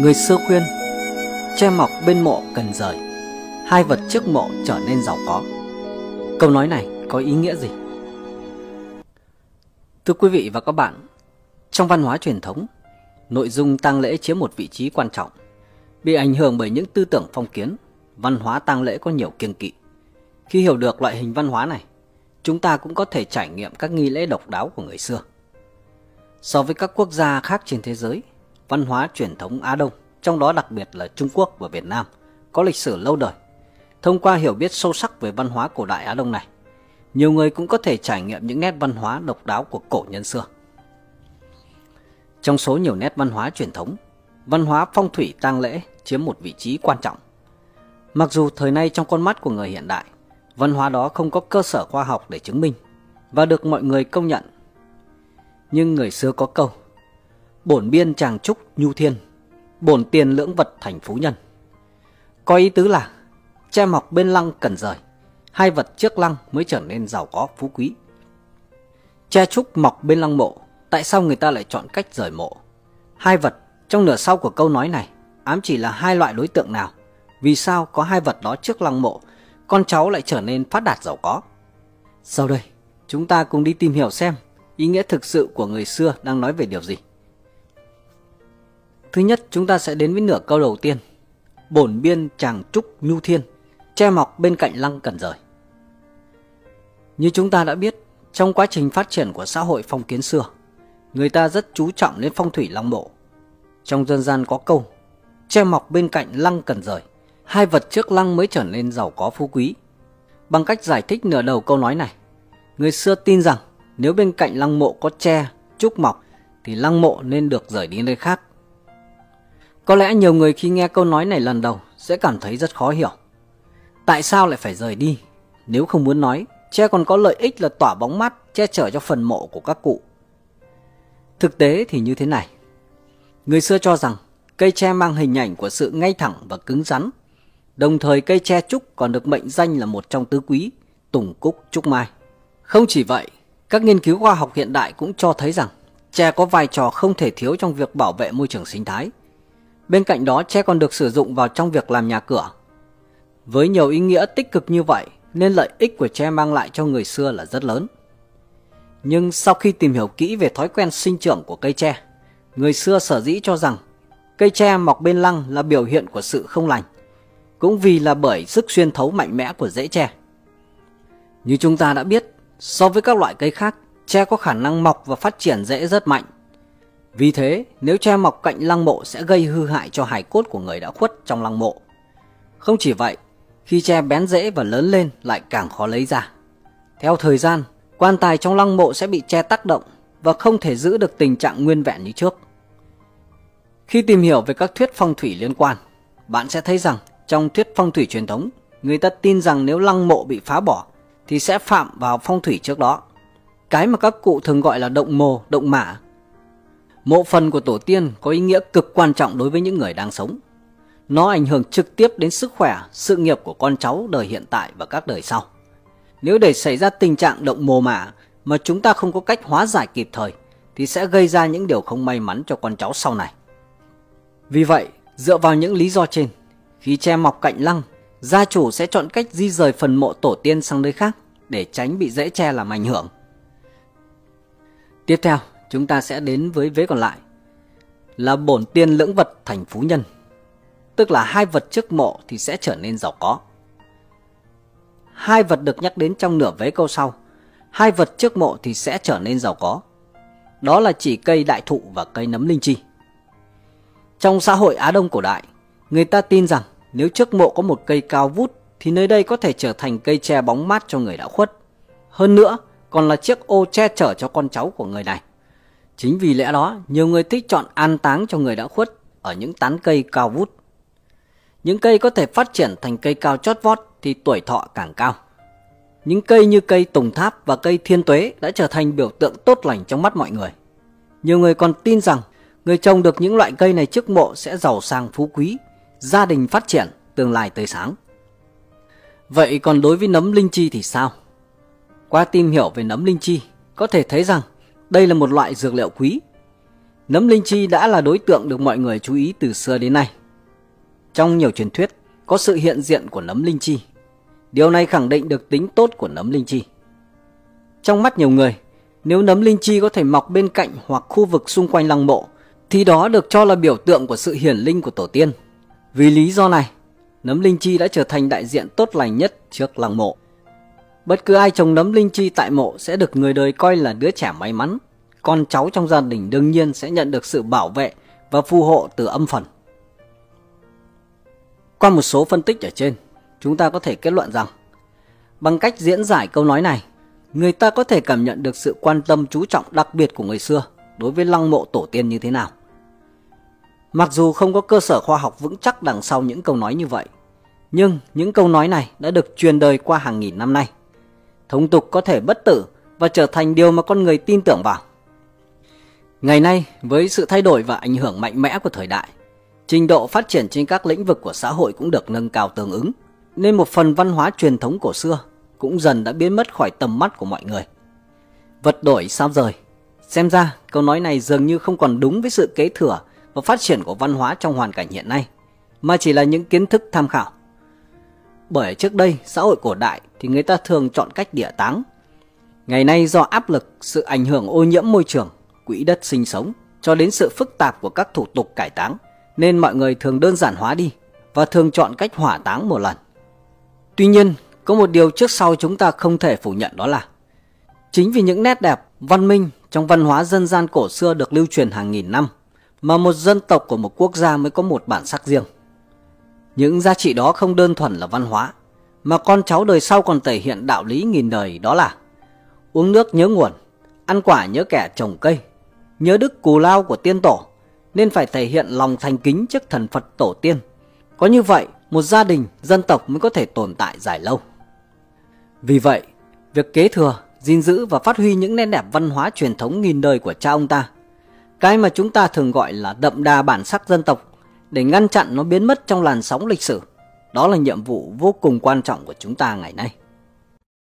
Người xưa khuyên tre mọc bên mộ cần rời, hai vật trước mộ trở nên giàu có. Câu nói này có ý nghĩa gì? Thưa quý vị và các bạn, trong văn hóa truyền thống, nội dung tang lễ chiếm một vị trí quan trọng, bị ảnh hưởng bởi những tư tưởng phong kiến. Văn hóa tang lễ có nhiều kiêng kỵ. Khi hiểu được loại hình văn hóa này, chúng ta cũng có thể trải nghiệm các nghi lễ độc đáo của người xưa. So với các quốc gia khác trên thế giới, văn hóa truyền thống Á Đông, trong đó đặc biệt là Trung Quốc và Việt Nam, có lịch sử lâu đời. Thông qua hiểu biết sâu sắc về văn hóa cổ đại Á Đông này, nhiều người cũng có thể trải nghiệm những nét văn hóa độc đáo của cổ nhân xưa. Trong số nhiều nét văn hóa truyền thống, văn hóa phong thủy tang lễ chiếm một vị trí quan trọng. Mặc dù thời nay trong con mắt của người hiện đại, văn hóa đó không có cơ sở khoa học để chứng minh và được mọi người công nhận. Nhưng người xưa có câu, bổn biên tràng trúc nhu thiên, bổn tiền lưỡng vật thành phú nhân. Có ý tứ là, tre mọc bên lăng cần rời, hai vật trước lăng mới trở nên giàu có phú quý. Tre trúc mọc bên lăng mộ, tại sao người ta lại chọn cách rời mộ? Hai vật trong nửa sau của câu nói này ám chỉ là hai loại đối tượng nào? Vì sao có hai vật đó trước lăng mộ, con cháu lại trở nên phát đạt giàu có? Sau đây, chúng ta cùng đi tìm hiểu xem ý nghĩa thực sự của người xưa đang nói về điều gì. Thứ nhất, chúng ta sẽ đến với nửa câu đầu tiên. Bổn biên tràng trúc nhu thiên, tre mọc bên cạnh lăng cần rời. Như chúng ta đã biết, trong quá trình phát triển của xã hội phong kiến xưa, người ta rất chú trọng đến phong thủy lăng mộ. Trong dân gian có câu, tre mọc bên cạnh lăng cần rời, hai vật trước lăng mới trở nên giàu có phú quý. Bằng cách giải thích nửa đầu câu nói này, người xưa tin rằng nếu bên cạnh lăng mộ có tre, trúc mọc thì lăng mộ nên được rời đi nơi khác. Có lẽ nhiều người khi nghe câu nói này lần đầu sẽ cảm thấy rất khó hiểu. Tại sao lại phải rời đi? Nếu không muốn nói, tre còn có lợi ích là tỏa bóng mát, che chở cho phần mộ của các cụ. Thực tế thì như thế này. Người xưa cho rằng cây tre mang hình ảnh của sự ngay thẳng và cứng rắn. Đồng thời cây tre trúc còn được mệnh danh là một trong tứ quý, tùng cúc trúc mai. Không chỉ vậy, các nghiên cứu khoa học hiện đại cũng cho thấy rằng tre có vai trò không thể thiếu trong việc bảo vệ môi trường sinh thái. Bên cạnh đó, tre còn được sử dụng vào trong việc làm nhà cửa. Với nhiều ý nghĩa tích cực như vậy nên lợi ích của tre mang lại cho người xưa là rất lớn. Nhưng sau khi tìm hiểu kỹ về thói quen sinh trưởng của cây tre, người xưa sở dĩ cho rằng cây tre mọc bên lăng là biểu hiện của sự không lành, cũng vì là bởi sức xuyên thấu mạnh mẽ của rễ tre. Như chúng ta đã biết, so với các loại cây khác, tre có khả năng mọc và phát triển rễ rất mạnh. Vì thế, nếu tre mọc cạnh lăng mộ sẽ gây hư hại cho hài cốt của người đã khuất trong lăng mộ. Không chỉ vậy, khi tre bén rễ và lớn lên lại càng khó lấy ra. Theo thời gian, quan tài trong lăng mộ sẽ bị tre tác động và không thể giữ được tình trạng nguyên vẹn như trước. Khi tìm hiểu về các thuyết phong thủy liên quan, bạn sẽ thấy rằng trong thuyết phong thủy truyền thống, người ta tin rằng nếu lăng mộ bị phá bỏ thì sẽ phạm vào phong thủy trước đó, cái mà các cụ thường gọi là động mồ, động mả. Mộ phần của tổ tiên có ý nghĩa cực quan trọng đối với những người đang sống. Nó ảnh hưởng trực tiếp đến sức khỏe, sự nghiệp của con cháu đời hiện tại và các đời sau. Nếu để xảy ra tình trạng động mồ mả mà chúng ta không có cách hóa giải kịp thời thì sẽ gây ra những điều không may mắn cho con cháu sau này. Vì vậy, dựa vào những lý do trên, khi tre mọc cạnh lăng, gia chủ sẽ chọn cách di rời phần mộ tổ tiên sang nơi khác để tránh bị rễ tre làm ảnh hưởng. Tiếp theo, chúng ta sẽ đến với vế còn lại là bổn tiên lưỡng vật thành phú nhân, tức là hai vật trước mộ thì sẽ trở nên giàu có. Hai vật được nhắc đến trong nửa vế câu sau, hai vật trước mộ thì sẽ trở nên giàu có. Đó là chỉ cây đại thụ và cây nấm linh chi. Trong xã hội Á Đông cổ đại, người ta tin rằng nếu trước mộ có một cây cao vút thì nơi đây có thể trở thành cây tre bóng mát cho người đã khuất. Hơn nữa, còn là chiếc ô che chở cho con cháu của người này. Chính vì lẽ đó, nhiều người thích chọn an táng cho người đã khuất ở những tán cây cao vút. Những cây có thể phát triển thành cây cao chót vót thì tuổi thọ càng cao. Những cây như cây tùng tháp và cây thiên tuế đã trở thành biểu tượng tốt lành trong mắt mọi người. Nhiều người còn tin rằng người trồng được những loại cây này trước mộ sẽ giàu sang phú quý, gia đình phát triển, tương lai tươi sáng. Vậy còn đối với nấm linh chi thì sao? Qua tìm hiểu về nấm linh chi, có thể thấy rằng đây là một loại dược liệu quý. Nấm linh chi đã là đối tượng được mọi người chú ý từ xưa đến nay. Trong nhiều truyền thuyết có sự hiện diện của nấm linh chi. Điều này khẳng định được tính tốt của nấm linh chi. Trong mắt nhiều người, nếu nấm linh chi có thể mọc bên cạnh hoặc khu vực xung quanh lăng mộ thì đó được cho là biểu tượng của sự hiển linh của tổ tiên. Vì lý do này, nấm linh chi đã trở thành đại diện tốt lành nhất trước lăng mộ. Bất cứ ai trồng nấm linh chi tại mộ sẽ được người đời coi là đứa trẻ may mắn. Con cháu trong gia đình đương nhiên sẽ nhận được sự bảo vệ và phù hộ từ âm phần. Qua một số phân tích ở trên, chúng ta có thể kết luận rằng, bằng cách diễn giải câu nói này, người ta có thể cảm nhận được sự quan tâm chú trọng đặc biệt của người xưa đối với lăng mộ tổ tiên như thế nào. Mặc dù không có cơ sở khoa học vững chắc đằng sau những câu nói như vậy, nhưng những câu nói này đã được truyền đời qua hàng nghìn năm nay. Thông tục có thể bất tử và trở thành điều mà con người tin tưởng vào. Ngày nay, với sự thay đổi và ảnh hưởng mạnh mẽ của thời đại, trình độ phát triển trên các lĩnh vực của xã hội cũng được nâng cao tương ứng, nên một phần văn hóa truyền thống cổ xưa cũng dần đã biến mất khỏi tầm mắt của mọi người. Vật đổi sao rời. Xem ra, câu nói này dường như không còn đúng với sự kế thừa và phát triển của văn hóa trong hoàn cảnh hiện nay, mà chỉ là những kiến thức tham khảo. Bởi trước đây, xã hội cổ đại thì người ta thường chọn cách địa táng. Ngày nay do áp lực, sự ảnh hưởng ô nhiễm môi trường, quỹ đất sinh sống cho đến sự phức tạp của các thủ tục cải táng, nên mọi người thường đơn giản hóa đi và thường chọn cách hỏa táng một lần. Tuy nhiên, có một điều trước sau chúng ta không thể phủ nhận, đó là chính vì những nét đẹp, văn minh trong văn hóa dân gian cổ xưa được lưu truyền hàng nghìn năm mà một dân tộc của một quốc gia mới có một bản sắc riêng. Những giá trị đó không đơn thuần là văn hóa, mà con cháu đời sau còn thể hiện đạo lý nghìn đời, đó là uống nước nhớ nguồn, ăn quả nhớ kẻ trồng cây, nhớ đức cù lao của tiên tổ, nên phải thể hiện lòng thành kính trước thần Phật tổ tiên. Có như vậy, một gia đình, dân tộc mới có thể tồn tại dài lâu. Vì vậy, việc kế thừa, gìn giữ và phát huy những nét đẹp văn hóa truyền thống nghìn đời của cha ông ta, cái mà chúng ta thường gọi là đậm đà bản sắc dân tộc, để ngăn chặn nó biến mất trong làn sóng lịch sử, đó là nhiệm vụ vô cùng quan trọng của chúng ta ngày nay.